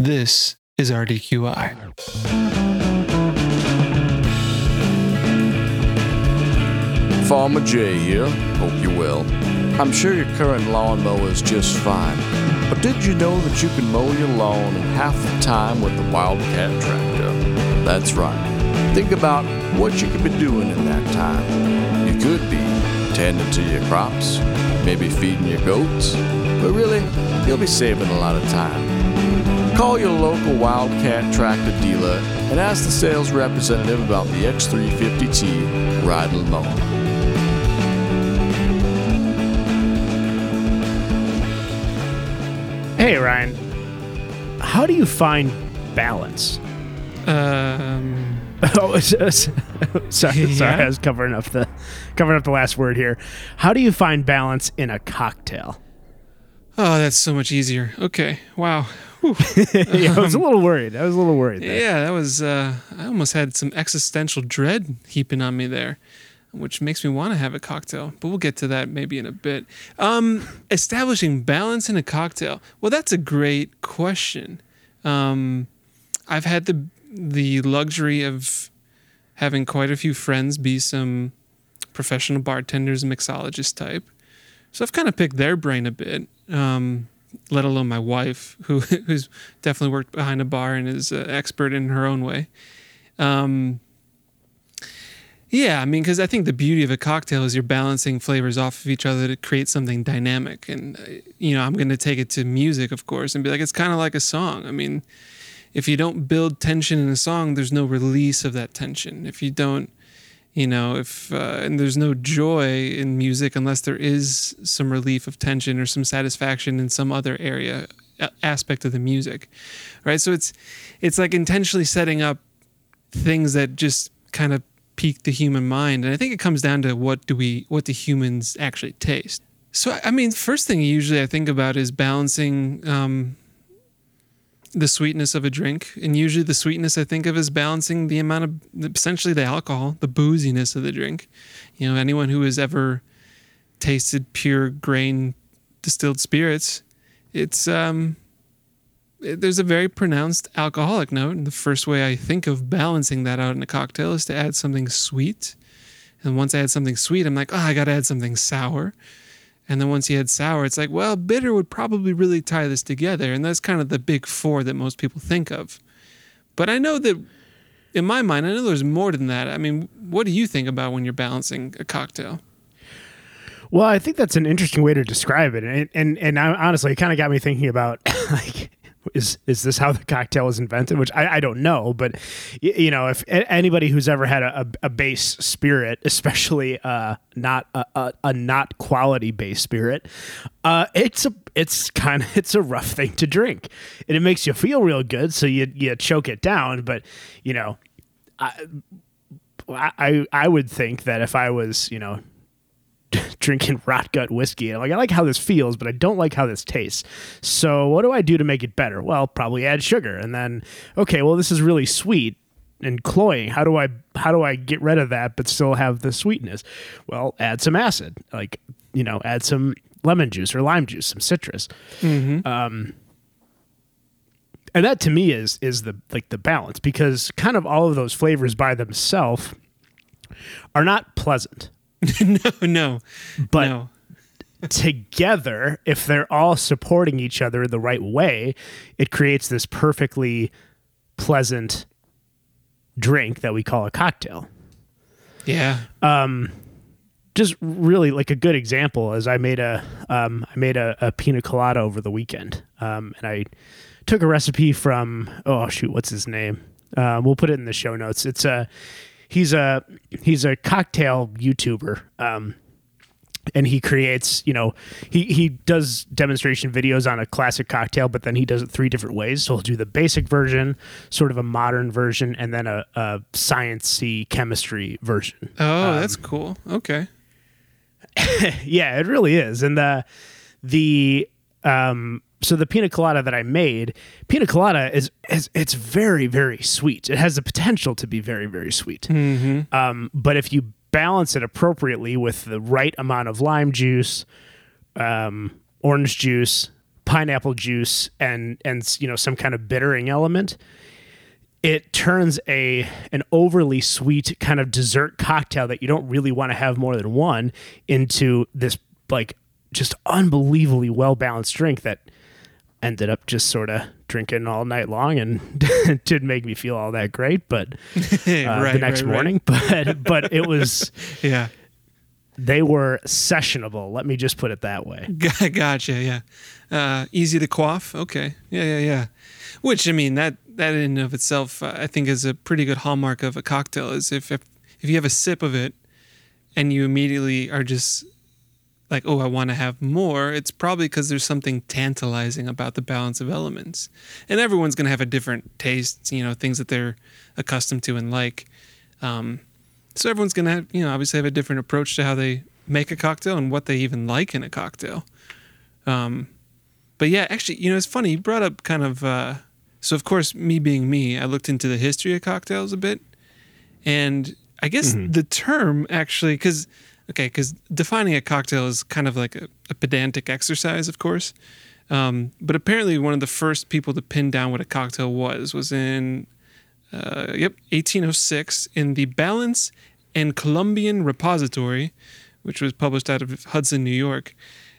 This is RDQI. Farmer Jay here. Hope you're well. I'm sure your current lawnmower is just fine, but did you know that you can mow your lawn in half the time with the Wildcat tractor? That's right. Think about what you could be doing in that time. You could be tending to your crops, maybe feeding your goats, but really, you'll be saving a lot of time. Call your local Wildcat tractor dealer and ask the sales representative about the X350T ride along. Hey Ryan, how do you find balance? Sorry, I was covering up the last word here. How do you find balance in a cocktail? Oh, that's so much easier. Okay, wow. Yeah, I was a little worried there. Yeah, that was I almost had some existential dread heaping on me there, which makes me want to have a cocktail, but we'll get to that maybe in a bit. Establishing balance in a cocktail. Well, that's a great question. I've had the luxury of having quite a few friends be some professional bartenders, mixologist type. So I've kind of picked their brain a bit. Let alone my wife, who's definitely worked behind a bar and is an expert in her own way. Yeah, I mean, because I think the beauty of a cocktail is you're balancing flavors off of each other to create something dynamic. And, you know, I'm going to take it to music, of course, and be like, it's kind of like a song. I mean, if you don't build tension in a song, there's no release of that tension. If you don't, you know, and there's no joy in music unless there is some relief of tension or some satisfaction in some other aspect of the music, right? So it's like intentionally setting up things that just kind of pique the human mind, and I think it comes down to what do humans actually taste. So I mean, first thing usually I think about is balancing the sweetness of a drink, and usually the sweetness I think of is balancing the amount of essentially the alcohol, the booziness of the drink. You know, anyone who has ever tasted pure grain distilled spirits, there's a very pronounced alcoholic note, and the first way I think of balancing that out in a cocktail is to add something sweet. And once I add something sweet, I'm like, oh, I gotta add something sour. And then once you had sour, it's like, well, bitter would probably really tie this together. And that's kind of the big four that most people think of. But I know that in my mind, I know there's more than that. I mean, what do you think about when you're balancing a cocktail? Well, I think that's an interesting way to describe it. And I, honestly, it kind of got me thinking about, like, is this how the cocktail is invented? Which I don't know, but, you know, if anybody who's ever had a base spirit, especially not a not quality base spirit, it's a rough thing to drink, and it makes you feel real good, so you choke it down. But, you know, I would think that if I was, you know, drinking rot gut whiskey, and like, I like how this feels, but I don't like how this tastes. So what do I do to make it better? Well, probably add sugar, and then, okay, well, this is really sweet and cloying. How do I get rid of that but still have the sweetness? Well, add some acid, like, you know, add some lemon juice or lime juice, some citrus. Mm-hmm. And that to me is the, like, the balance, because kind of all of those flavors by themselves are not pleasant. No. Together, if they're all supporting each other the right way, it creates this perfectly pleasant drink that we call a cocktail. Yeah. Just really, like, a good example is I made a pina colada over the weekend, and I took a recipe from what's his name? We'll put it in the show notes. It's a He's a cocktail YouTuber, and he creates, you know, he does demonstration videos on a classic cocktail, but then he does it three different ways. So he'll do the basic version, sort of a modern version, and then a science-y chemistry version. Oh, that's cool. Okay. Yeah, it really is. And so the pina colada is it's very, very sweet. It has the potential to be very, very sweet. Mm-hmm. But if you balance it appropriately with the right amount of lime juice, orange juice, pineapple juice and you know, some kind of bittering element, it turns an overly sweet kind of dessert cocktail that you don't really want to have more than one into this like just unbelievably well-balanced drink that ended up just sort of drinking all night long, and it didn't make me feel all that great, but the next morning. But it was, yeah, they were sessionable. Let me just put it that way. Gotcha. Yeah. Easy to quaff. Okay. Yeah. Which, I mean, that in and of itself, I think is a pretty good hallmark of a cocktail, is if you have a sip of it and you immediately are just like, oh, I want to have more, it's probably because there's something tantalizing about the balance of elements. And everyone's going to have a different taste, you know, things that they're accustomed to and like. So everyone's going to have, you know, obviously have a different approach to how they make a cocktail and what they even like in a cocktail. But yeah, actually, you know, it's funny. You brought up kind of, so of course, me being me, I looked into the history of cocktails a bit. And I guess the term actually, because defining a cocktail is kind of like a pedantic exercise, of course. But apparently one of the first people to pin down what a cocktail was in 1806 in the Balance and Columbian Repository, which was published out of Hudson, New York.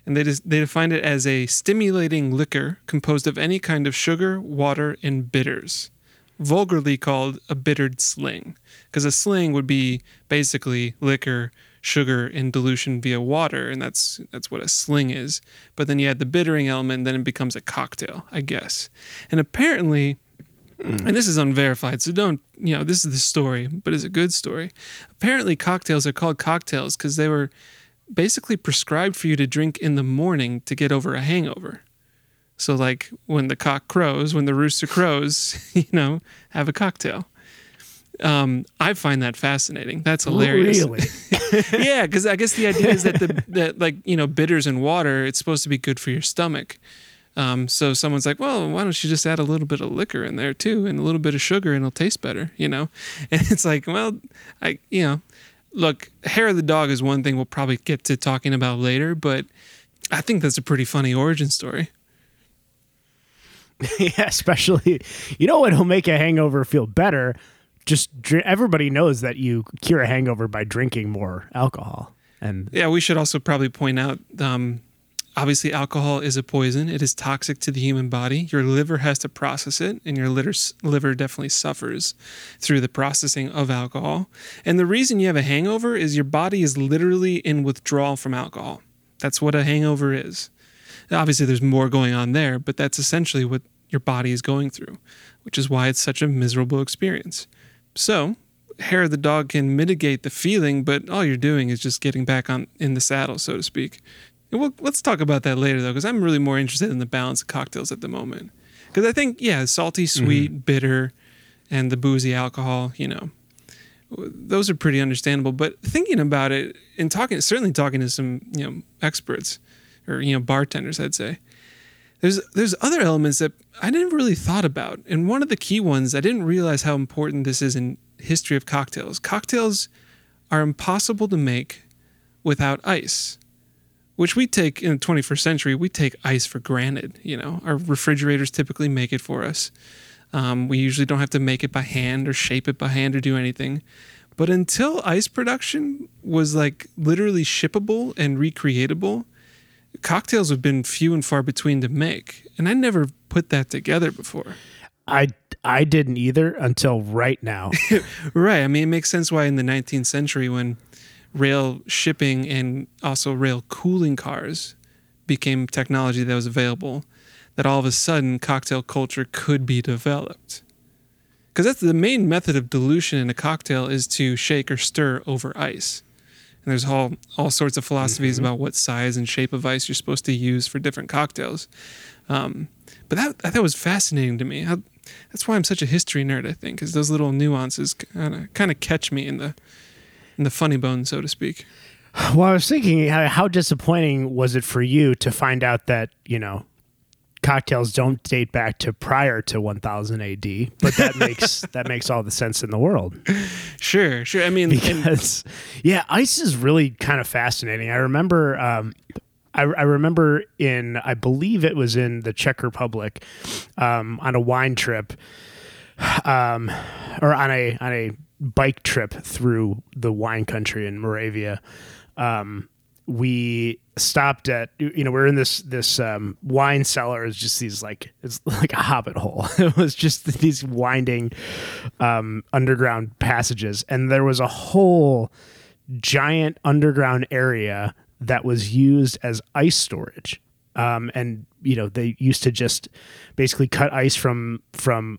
And they defined it as a stimulating liquor composed of any kind of sugar, water, and bitters, vulgarly called a bittered sling. Because a sling would be basically liquor, sugar, and dilution via water, and that's what a sling is. But then you add the bittering element, then it becomes a cocktail, I guess. And apparently, and this is unverified, so don't, you know, this is the story, but it's a good story. Apparently, cocktails are called cocktails because they were basically prescribed for you to drink in the morning to get over a hangover. So, like, when the cock crows, when the rooster crows, you know, have a cocktail. I find that fascinating. That's hilarious. Really? Yeah, because I guess the idea is that bitters and water, it's supposed to be good for your stomach. So someone's like, well, why don't you just add a little bit of liquor in there too, and a little bit of sugar, and it'll taste better, you know? And it's like, well, look, hair of the dog is one thing we'll probably get to talking about later, but I think that's a pretty funny origin story. Yeah, especially, you know what'll make a hangover feel better? Everybody knows that you cure a hangover by drinking more alcohol. And yeah, we should also probably point out, obviously alcohol is a poison. It is toxic to the human body. Your liver has to process it, and your liver definitely suffers through the processing of alcohol. And the reason you have a hangover is your body is literally in withdrawal from alcohol. That's what a hangover is. Now, obviously, there's more going on there, but that's essentially what your body is going through, which is why it's such a miserable experience. So, hair of the dog can mitigate the feeling, but all you're doing is just getting back on in the saddle, so to speak. And let's talk about that later, though, because I'm really more interested in the balance of cocktails at the moment. Because I think, yeah, salty, sweet, bitter, and the boozy alcohol, you know, those are pretty understandable. But thinking about it and talking to some, you know, experts or, you know, bartenders, I'd say, There's other elements that I never really thought about. And one of the key ones, I didn't realize how important this is in history of cocktails. Cocktails are impossible to make without ice, which we take in the 21st century, we take ice for granted. You know, our refrigerators typically make it for us. We usually don't have to make it by hand or shape it by hand or do anything. But until ice production was like literally shippable and recreatable, cocktails have been few and far between to make, and I never put that together before. I didn't either until right now. Right. I mean, it makes sense why in the 19th century when rail shipping and also rail cooling cars became technology that was available, that all of a sudden cocktail culture could be developed. Because that's the main method of dilution in a cocktail is to shake or stir over ice. And there's all sorts of philosophies about what size and shape of ice you're supposed to use for different cocktails. But that was fascinating to me. That's why I'm such a history nerd, I think, is those little nuances kind of catch me in the funny bone, so to speak. Well, I was thinking, how disappointing was it for you to find out that, you know, cocktails don't date back to prior to 1000 AD, but that makes all the sense in the world. Sure. I mean, because ice is really kind of fascinating. I remember I remember in, I believe it was in the Czech Republic, on a wine trip, or on a bike trip through the wine country in Moravia. We stopped at, we're in this wine cellar. It's just these, like, it's like a hobbit hole. It was just these winding underground passages, and there was a whole giant underground area that was used as ice storage. And they used to just basically cut ice from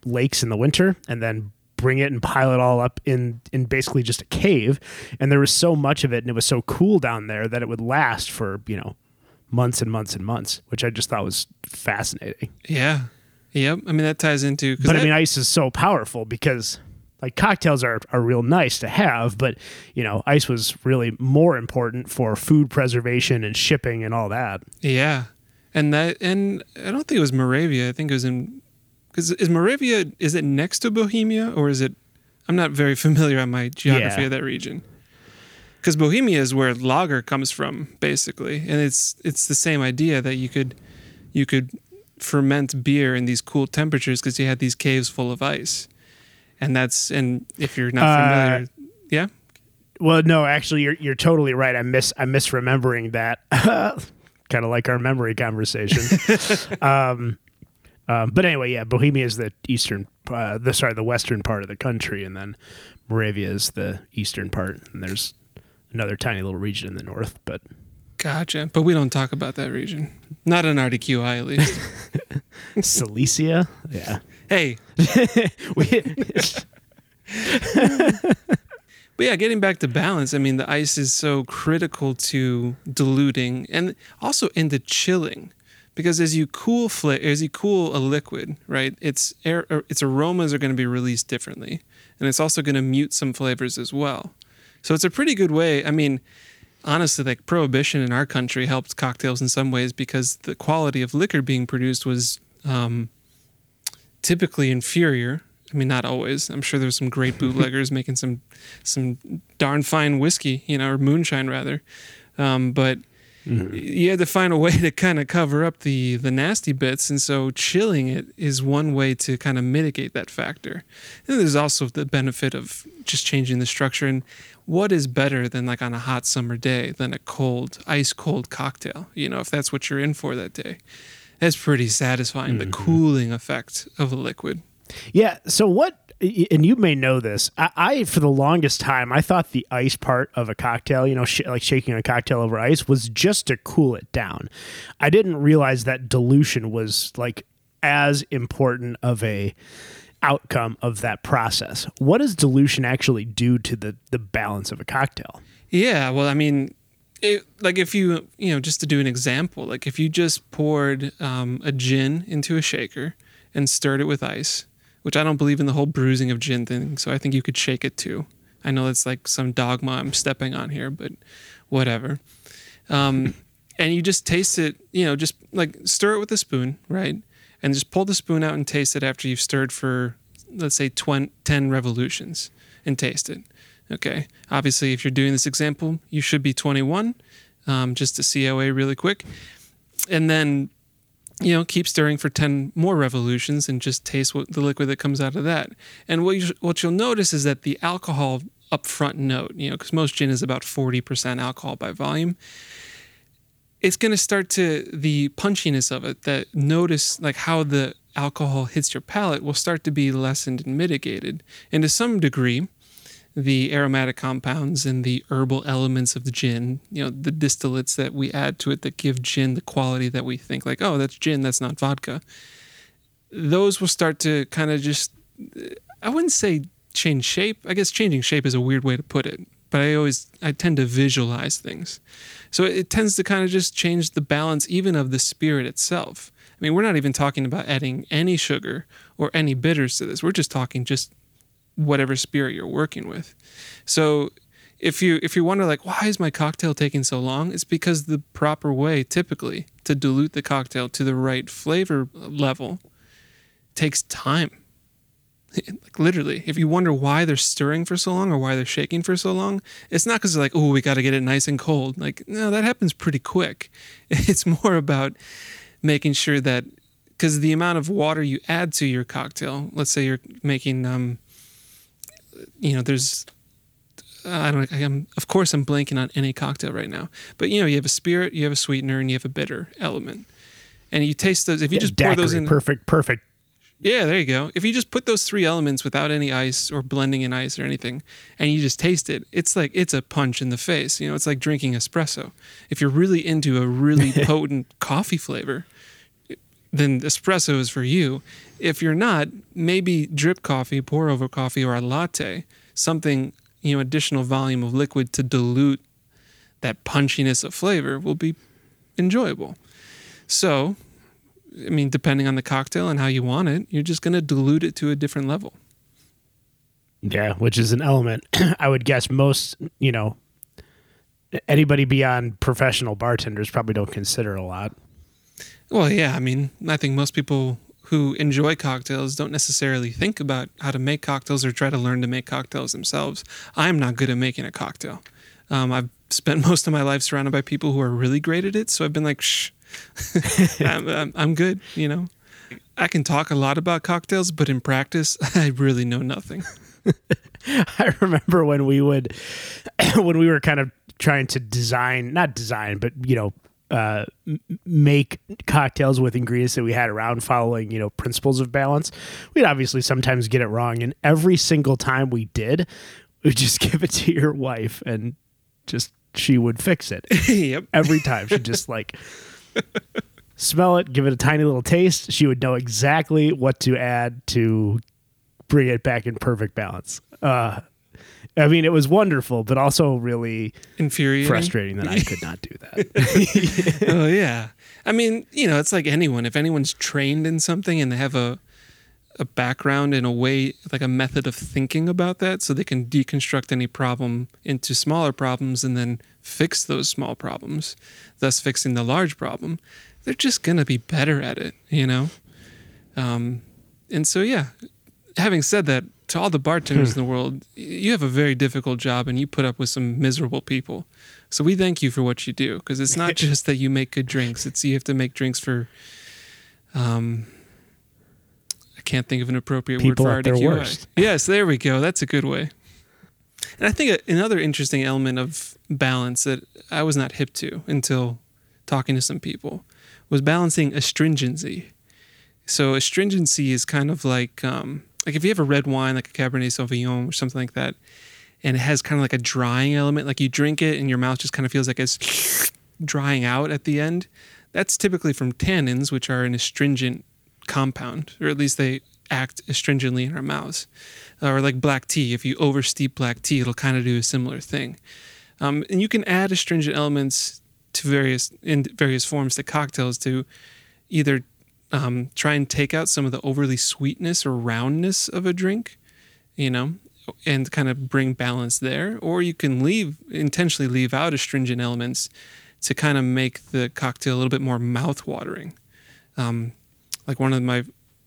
lakes in the winter and then bring it and pile it all up in basically just a cave. And there was so much of it, and it was so cool down there that it would last for, months and months and months, which I just thought was fascinating. Yeah. Yep. I mean, that ties into... ice is so powerful because, like, cocktails are real nice to have, but, ice was really more important for food preservation and shipping and all that. Yeah. And I don't think it was Moravia. I think it was in... Because is Moravia, is it next to Bohemia, or is it... I'm not very familiar on my geography of that region. Because Bohemia is where lager comes from, basically. And it's the same idea that you could ferment beer in these cool temperatures because you had these caves full of ice. And if you're not familiar... Yeah? Well, no, actually, you're totally right. I'm misremembering that. Kind of like our memory conversation. But anyway, yeah, Bohemia is the the western part of the country, and then Moravia is the eastern part, and there's another tiny little region in the north. But gotcha. But we don't talk about that region. Not in RDQI, at least. Silesia? Yeah. Hey. But yeah, getting back to balance, I mean, the ice is so critical to diluting and also into chilling. Because as you cool a liquid, right, its aromas are going to be released differently, and it's also going to mute some flavors as well. So it's a pretty good way. I mean, honestly, like, Prohibition in our country helped cocktails in some ways because the quality of liquor being produced was typically inferior. I mean, not always. I'm sure there's some great bootleggers making some darn fine whiskey, or moonshine rather, but. Mm-hmm. You had to find a way to kind of cover up the nasty bits, and so chilling it is one way to kind of mitigate that factor. And there's also the benefit of just changing the structure, and what is better than, like, on a hot summer day than a ice cold cocktail, if that's what you're in for that day. That's pretty satisfying, mm-hmm. The cooling effect of a liquid. Yeah, so and you may know this. I for the longest time, I thought the ice part of a cocktail, like shaking a cocktail over ice, was just to cool it down. I didn't realize that dilution was, like, as important of a outcome of that process. What does dilution actually do to the balance of a cocktail? Yeah, well, I mean, if you, just to do an example, like, if you just poured a gin into a shaker and stirred it with ice, which I don't believe in the whole bruising of gin thing, so I think you could shake it too. I know that's, like, some dogma I'm stepping on here, but whatever. And you just taste it, just, like, stir it with a spoon, right? And just pull the spoon out and taste it after you've stirred for, let's say, 10 revolutions, and taste it. Okay. Obviously, if you're doing this example, you should be 21, just to COA really quick. And then... keep stirring for 10 more revolutions and just taste what the liquid that comes out of that. And what you'll notice is that the alcohol upfront note, because most gin is about 40% alcohol by volume, it's going to start to, the punchiness of it, that notice, like, how the alcohol hits your palate will start to be lessened and mitigated. And to some degree, the aromatic compounds and the herbal elements of the gin, the distillates that we add to it that give gin the quality that we think, like, oh, that's gin, that's not vodka. Those will start to kind of just, I wouldn't say change shape. I guess changing shape is a weird way to put it, but I tend to visualize things. So it tends to kind of just change the balance even of the spirit itself. I mean, we're not even talking about adding any sugar or any bitters to this. We're just talking just whatever spirit you're working with. So if you wonder, like, why is my cocktail taking so long? It's because the proper way typically to dilute the cocktail to the right flavor level takes time. Like, literally, if you wonder why they're stirring for so long or why they're shaking for so long, it's not because they're like, oh, we got to get it nice and cold. Like, no, that happens pretty quick. It's more about making sure that, because the amount of water you add to your cocktail, let's say you're making, there's, I don't know, I'm blanking on any cocktail right now, but you have a spirit, you have a sweetener, and you have a bitter element. And you taste those, if you just daiquiri, pour those in. Perfect. Yeah, there you go. If you just put those three elements without any ice or blending in ice or anything, and you just taste it, it's like, it's a punch in the face. It's like drinking espresso. If you're really into a really potent coffee flavor, then espresso is for you. If you're not, maybe drip coffee, pour over coffee, or a latte, something, additional volume of liquid to dilute that punchiness of flavor will be enjoyable. So, depending on the cocktail and how you want it, you're just going to dilute it to a different level. Yeah, which is an element. I would guess most, anybody beyond professional bartenders probably don't consider a lot. Well, yeah, I think most people who enjoy cocktails don't necessarily think about how to make cocktails or try to learn to make cocktails themselves. I'm not good at making a cocktail. I've spent most of my life surrounded by people who are really great at it, so I've been like, shh. I'm good, I can talk a lot about cocktails, but in practice, I really know nothing. I remember when we were kind of trying to make cocktails with ingredients that we had around, following, principles of balance. We'd obviously sometimes get it wrong, and every single time we did, we'd just give it to your wife, and just she would fix it. Yep. Every time, she'd just like... smell it, give it a tiny little taste. She would know exactly what to add to bring it back in perfect balance. It was wonderful, but also really infuriating, frustrating that I could not do that. Oh yeah, it's like anyone. If anyone's trained in something and they have a background in a way, like a method of thinking about that, so they can deconstruct any problem into smaller problems and then fix those small problems, thus fixing the large problem, they're just going to be better at it, And so, yeah, having said that, to all the bartenders in the world, you have a very difficult job and you put up with some miserable people. So we thank you for what you do, because it's not just that you make good drinks, it's you have to make drinks for... I can't think of an appropriate people word for RDQI. Yes, there we go. That's a good way. And I think another interesting element of balance that I was not hip to until talking to some people was balancing astringency. So astringency is kind of like if you have a red wine, like a Cabernet Sauvignon or something like that, and it has kind of like a drying element, like you drink it and your mouth just kind of feels like it's drying out at the end. That's typically from tannins, which are an astringent compound, or at least they act astringently in our mouths. Or like black tea, if you oversteep black tea, it'll kind of do a similar thing. And you can add astringent elements to various forms to cocktails to either try and take out some of the overly sweetness or roundness of a drink, and kind of bring balance there. Or you can intentionally leave out astringent elements to kind of make the cocktail a little bit more mouth-watering. Like one of my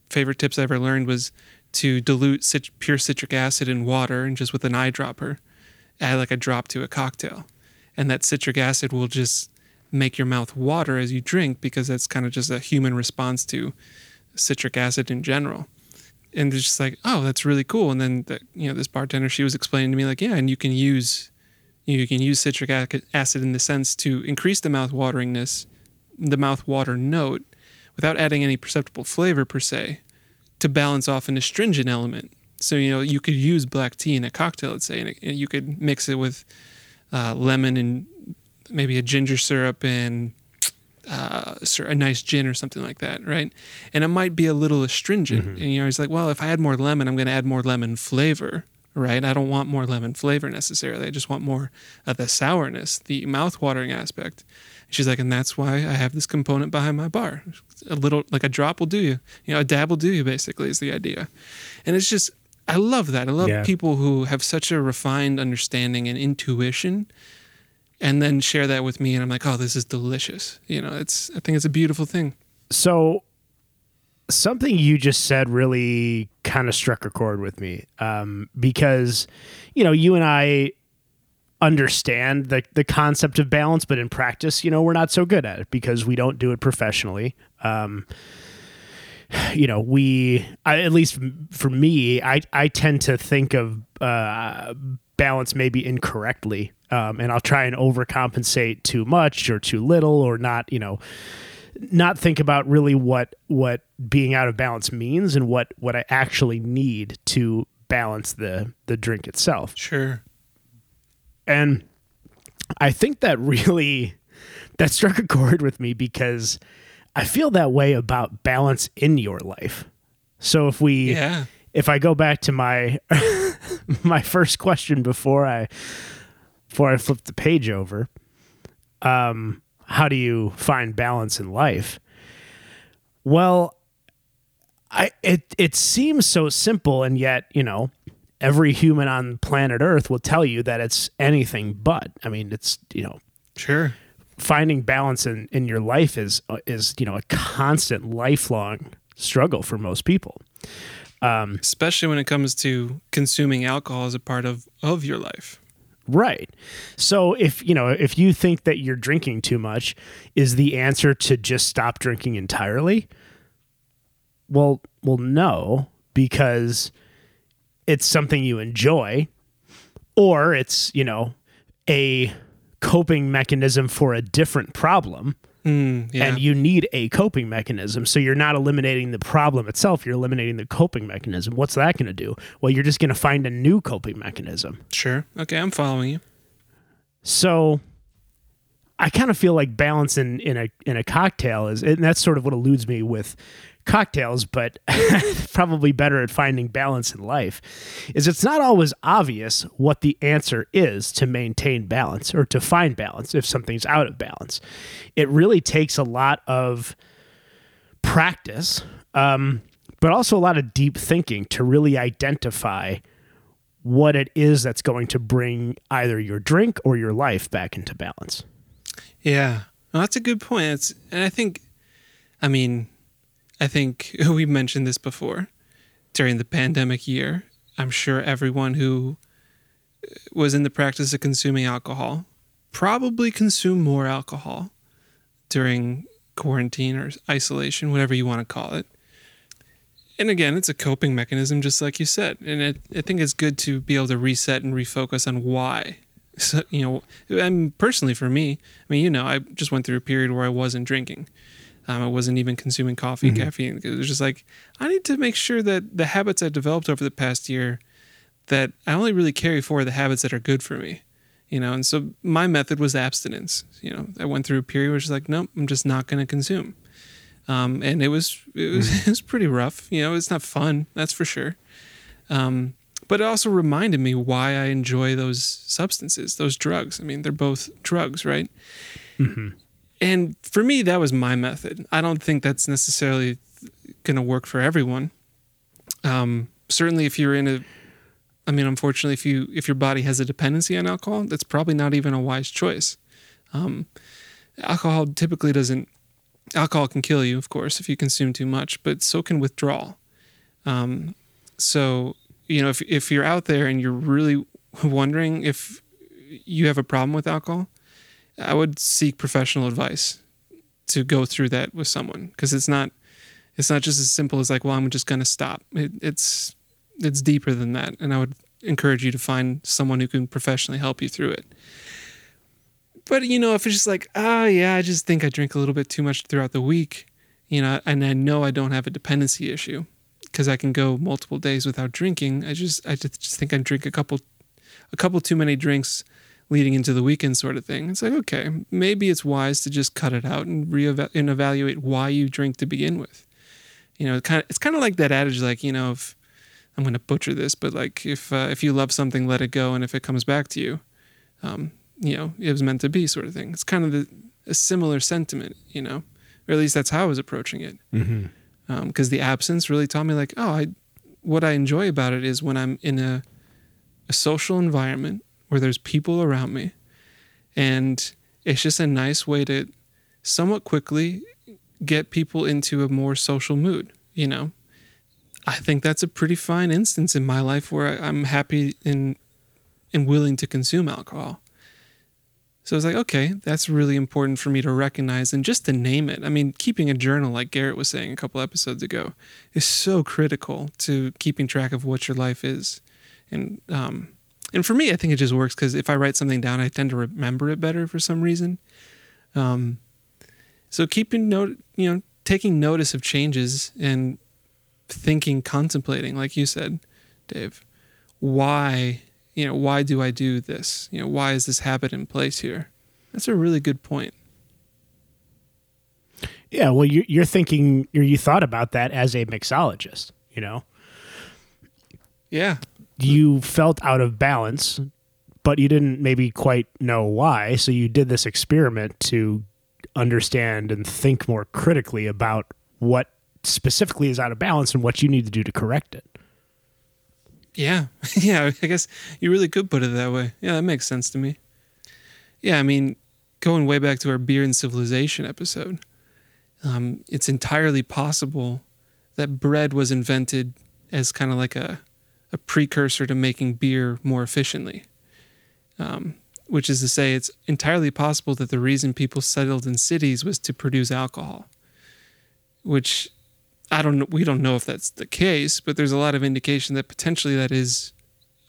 favorite tips I ever learned was to dilute pure citric acid in water, and just with an eyedropper, add like a drop to a cocktail. And that citric acid will just make your mouth water as you drink, because that's kind of just a human response to citric acid in general. And it's just like, oh, that's really cool. And then this bartender, she was explaining to me like, yeah, and you can use citric acid in the sense to increase the mouth wateringness, the mouth water note, without adding any perceptible flavor per se, to balance off an astringent element. So, you could use black tea in a cocktail, let's say, and you could mix it with lemon and maybe a ginger syrup and a nice gin or something like that, right? And it might be a little astringent. Mm-hmm. And it's like, well, if I add more lemon, I'm going to add more lemon flavor, right? I don't want more lemon flavor necessarily. I just want more of the sourness, the mouth-watering aspect. She's like, and that's why I have this component behind my bar. A little, like a drop will do you. A dab will do you, basically, is the idea. And it's just, I love that. I love people who have such a refined understanding and intuition, and then share that with me. And I'm like, oh, this is delicious. I think it's a beautiful thing. So something you just said really kind of struck a chord with me, because, you know, you and I understand the concept of balance, but in practice, you know, we're not so good at it because we don't do it professionally. You know, at least for me, I tend to think of balance maybe incorrectly, and I'll try and overcompensate too much or too little, or not, you know, not think about really what being out of balance means and what I actually need to balance the drink itself. Sure. And I think that really, that struck a chord with me because I feel that way about balance in your life. So if I go back to my my first question before I flip the page over, how do you find balance in life? Well, it seems so simple, and yet, you know, every human on planet Earth will tell you that it's anything but. I mean, it's, you know, sure. Finding balance in your life is, you know, a constant lifelong struggle for most people. Especially when it comes to consuming alcohol as a part of your life. Right. So if you think that you're drinking too much, is the answer to just stop drinking entirely? Well, no, because it's something you enjoy, or it's, you know, a coping mechanism for a different problem, and you need a coping mechanism. So you're not eliminating the problem itself, you're eliminating the coping mechanism. What's that going to do? Well, you're just going to find a new coping mechanism. Sure. Okay, I'm following you. So I kind of feel like balance in a cocktail is, and that's sort of what eludes me with cocktails, but probably better at finding balance in life, is it's not always obvious what the answer is to maintain balance or to find balance if something's out of balance. It really takes a lot of practice, but also a lot of deep thinking to really identify what it is that's going to bring either your drink or your life back into balance. Yeah, well, that's a good point. I think we mentioned this before during the pandemic year. I'm sure everyone who was in the practice of consuming alcohol probably consumed more alcohol during quarantine or isolation, whatever you want to call it. And again, it's a coping mechanism, just like you said. And I think it's good to be able to reset and refocus on why. So, you know, and personally for me, I mean, you know, I just went through a period where I wasn't drinking. I wasn't even consuming coffee, caffeine. It was just like, I need to make sure that the habits I developed over the past year, that I only really carry forward the habits that are good for me, you know? And so my method was abstinence. You know, I went through a period where it's like, nope, I'm just not going to consume. And it was pretty rough. You know, it's not fun. That's for sure. But it also reminded me why I enjoy those substances, those drugs. I mean, they're both drugs, right? Mm-hmm. And for me, that was my method. I don't think that's necessarily going to work for everyone. Certainly if you're unfortunately, if your body has a dependency on alcohol, that's probably not even a wise choice. Alcohol can kill you, of course, if you consume too much, but so can withdrawal. So, you know, if you're out there and you're really wondering if you have a problem with alcohol, I would seek professional advice to go through that with someone, because it's not just as simple as like, well, I'm just going to stop. It's deeper than that. And I would encourage you to find someone who can professionally help you through it. But, you know, if it's just like, oh yeah, I just think I drink a little bit too much throughout the week, you know, and I know I don't have a dependency issue because I can go multiple days without drinking. I just think I drink a couple too many drinks leading into the weekend sort of thing. It's like, okay, maybe it's wise to just cut it out and evaluate why you drink to begin with. You know, it's kind of like that adage, like, you know, if I'm going to butcher this, but like if you love something, let it go. And if it comes back to you, you know, it was meant to be sort of thing. It's kind of a similar sentiment, you know, or at least that's how I was approaching it. Mm-hmm. 'Cause the absence really taught me like, what I enjoy about it is when I'm in a social environment where there's people around me, and it's just a nice way to somewhat quickly get people into a more social mood. you know, I think that's a pretty fine instance in my life where I'm happy and willing to consume alcohol. So I was like, okay, that's really important for me to recognize and just to name it. I mean, keeping a journal, like Garrett was saying a couple episodes ago, is so critical to keeping track of what your life is. And for me, I think it just works because if I write something down, I tend to remember it better for some reason. So keeping note, you know, taking notice of changes and thinking, contemplating, like you said, Dave, why do I do this? You know, why is this habit in place here? That's a really good point. Yeah, well, you're thinking, you thought about that as a mixologist, you know? Yeah. You felt out of balance, but you didn't maybe quite know why, so you did this experiment to understand and think more critically about what specifically is out of balance and what you need to do to correct it. Yeah. Yeah. I guess you really could put it that way. Yeah. That makes sense to me. Yeah. I mean, going way back to our beer and civilization episode, it's entirely possible that bread was invented as kind of like a precursor to making beer more efficiently. Which is to say, it's entirely possible that the reason people settled in cities was to produce alcohol, which we don't know if that's the case, but there's a lot of indication that potentially that is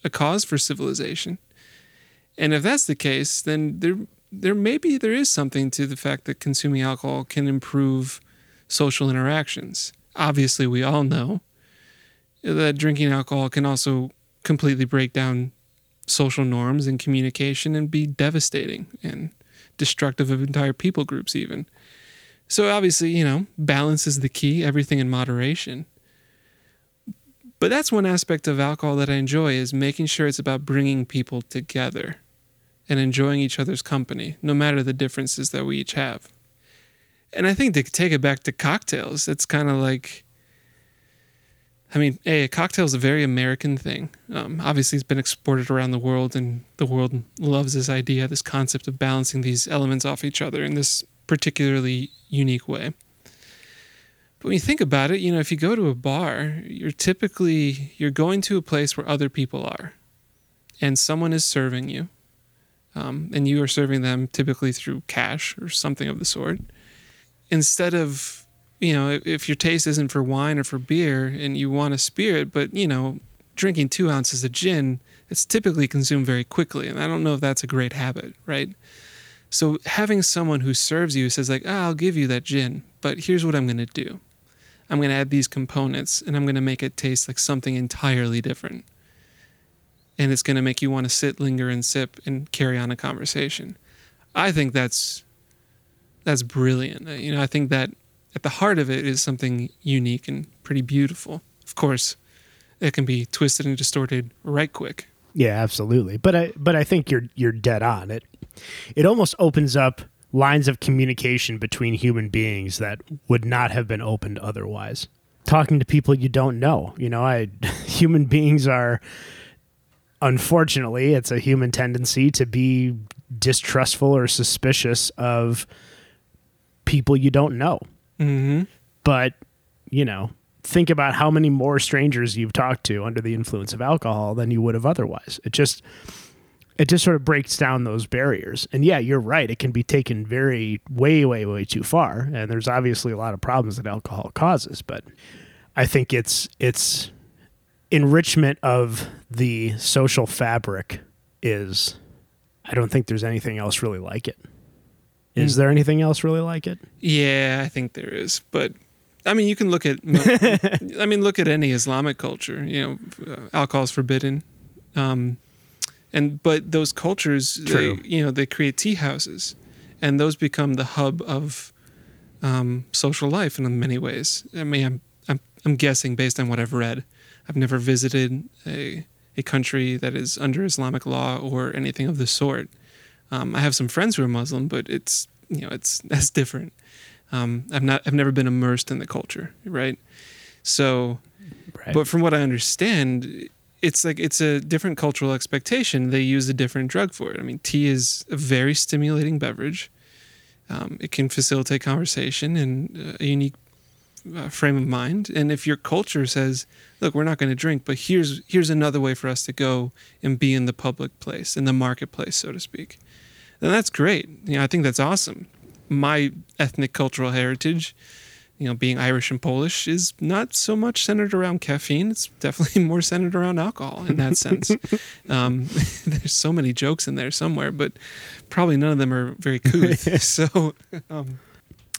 a cause for civilization. And if that's the case, then there is something to the fact that consuming alcohol can improve social interactions. Obviously, we all know that drinking alcohol can also completely break down social norms and communication and be devastating and destructive of entire people groups even. So obviously, you know, balance is the key, everything in moderation. But that's one aspect of alcohol that I enjoy, is making sure it's about bringing people together and enjoying each other's company, no matter the differences that we each have. And I think to take it back to cocktails, it's kind of like, I mean, a cocktail is a very American thing. Obviously, it's been exported around the world, and the world loves this idea, this concept of balancing these elements off each other in this particularly unique way. But when you think about it, you know, if you go to a bar, you're going to a place where other people are, and someone is serving you, and you are serving them typically through cash or something of the sort. Instead of, you know, if your taste isn't for wine or for beer and you want a spirit, but, you know, drinking 2 ounces of gin, it's typically consumed very quickly. And I don't know if that's a great habit, right? So having someone who serves you says like, I'll give you that gin, but here's what I'm going to do. I'm going to add these components and I'm going to make it taste like something entirely different. And it's going to make you want to sit, linger, and sip and carry on a conversation. I think that's brilliant. You know, I think that at the heart of it is something unique and pretty beautiful. Of course, it can be twisted and distorted right quick. Yeah, absolutely. But I think you're dead on. It almost opens up lines of communication between human beings that would not have been opened otherwise. Talking to people you don't know. You know, human beings are, unfortunately, it's a human tendency to be distrustful or suspicious of people you don't know. Mm-hmm. But, you know, think about how many more strangers you've talked to under the influence of alcohol than you would have otherwise. It just sort of breaks down those barriers. And yeah, you're right. It can be taken way too far. And there's obviously a lot of problems that alcohol causes. But I think it's enrichment of the social fabric is, I don't think there's anything else really like it. Is there anything else really like it? Yeah, I think there is. But, I mean, you can look at, look at any Islamic culture. You know, alcohol is forbidden. But those cultures, they create tea houses. And those become the hub of social life in many ways. I mean, I'm guessing based on what I've read. I've never visited a country that is under Islamic law or anything of the sort. I have some friends who are Muslim, but that's different. I've never been immersed in the culture, right? So, right. But from what I understand, it's a different cultural expectation. They use a different drug for it. I mean, tea is a very stimulating beverage. It can facilitate conversation and a unique frame of mind. And if your culture says, look, we're not going to drink, but here's another way for us to go and be in the public place, in the marketplace, so to speak, then that's great. You know, I think that's awesome. My ethnic cultural heritage, you know, being Irish and Polish, is not so much centered around caffeine. It's definitely more centered around alcohol in that sense. There's so many jokes in there somewhere, but probably none of them are very couth.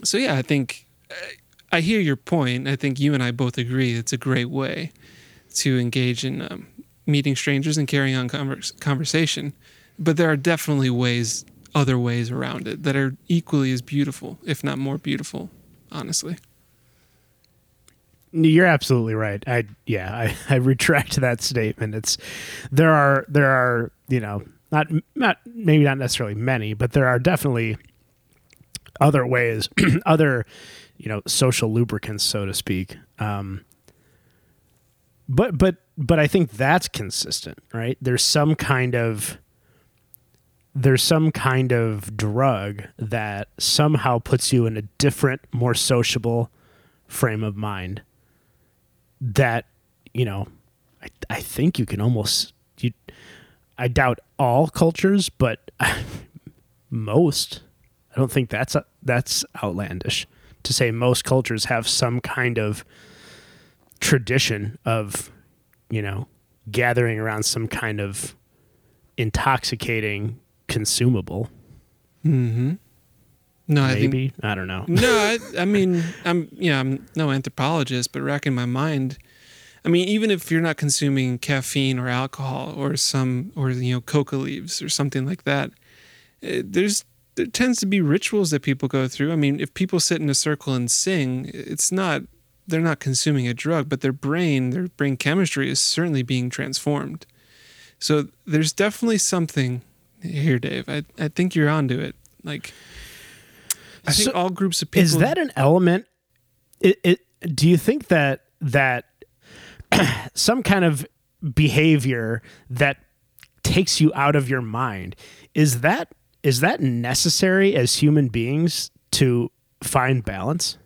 So yeah, I think I hear your point. I think you and I both agree it's a great way to engage in meeting strangers and carrying on conversation. But there are definitely other ways around it that are equally as beautiful, if not more beautiful, honestly. You're absolutely right. I retract that statement. There are, you know, not necessarily many, but there are definitely other ways, other, you know, social lubricants, so to speak. But I think that's consistent, right? There's some kind of drug that somehow puts you in a different, more sociable frame of mind that, you know, I think you can almost, I doubt all cultures, but most. I don't think that's outlandish to say most cultures have some kind of tradition of, you know, gathering around some kind of intoxicating consumable. Mm-hmm. No, maybe. I don't know. No, I mean, I'm no anthropologist, but racking my mind, I mean, even if you're not consuming caffeine or alcohol or you know, coca leaves or something like that, there tends to be rituals that people go through. I mean, if people sit in a circle and sing, they're not consuming a drug, but their brain chemistry is certainly being transformed. So there's definitely something here, Dave. I think you're onto it. Like, I think all groups of people. Is that an element? Do you think that some kind of behavior that takes you out of your mind, is that necessary as human beings to find balance?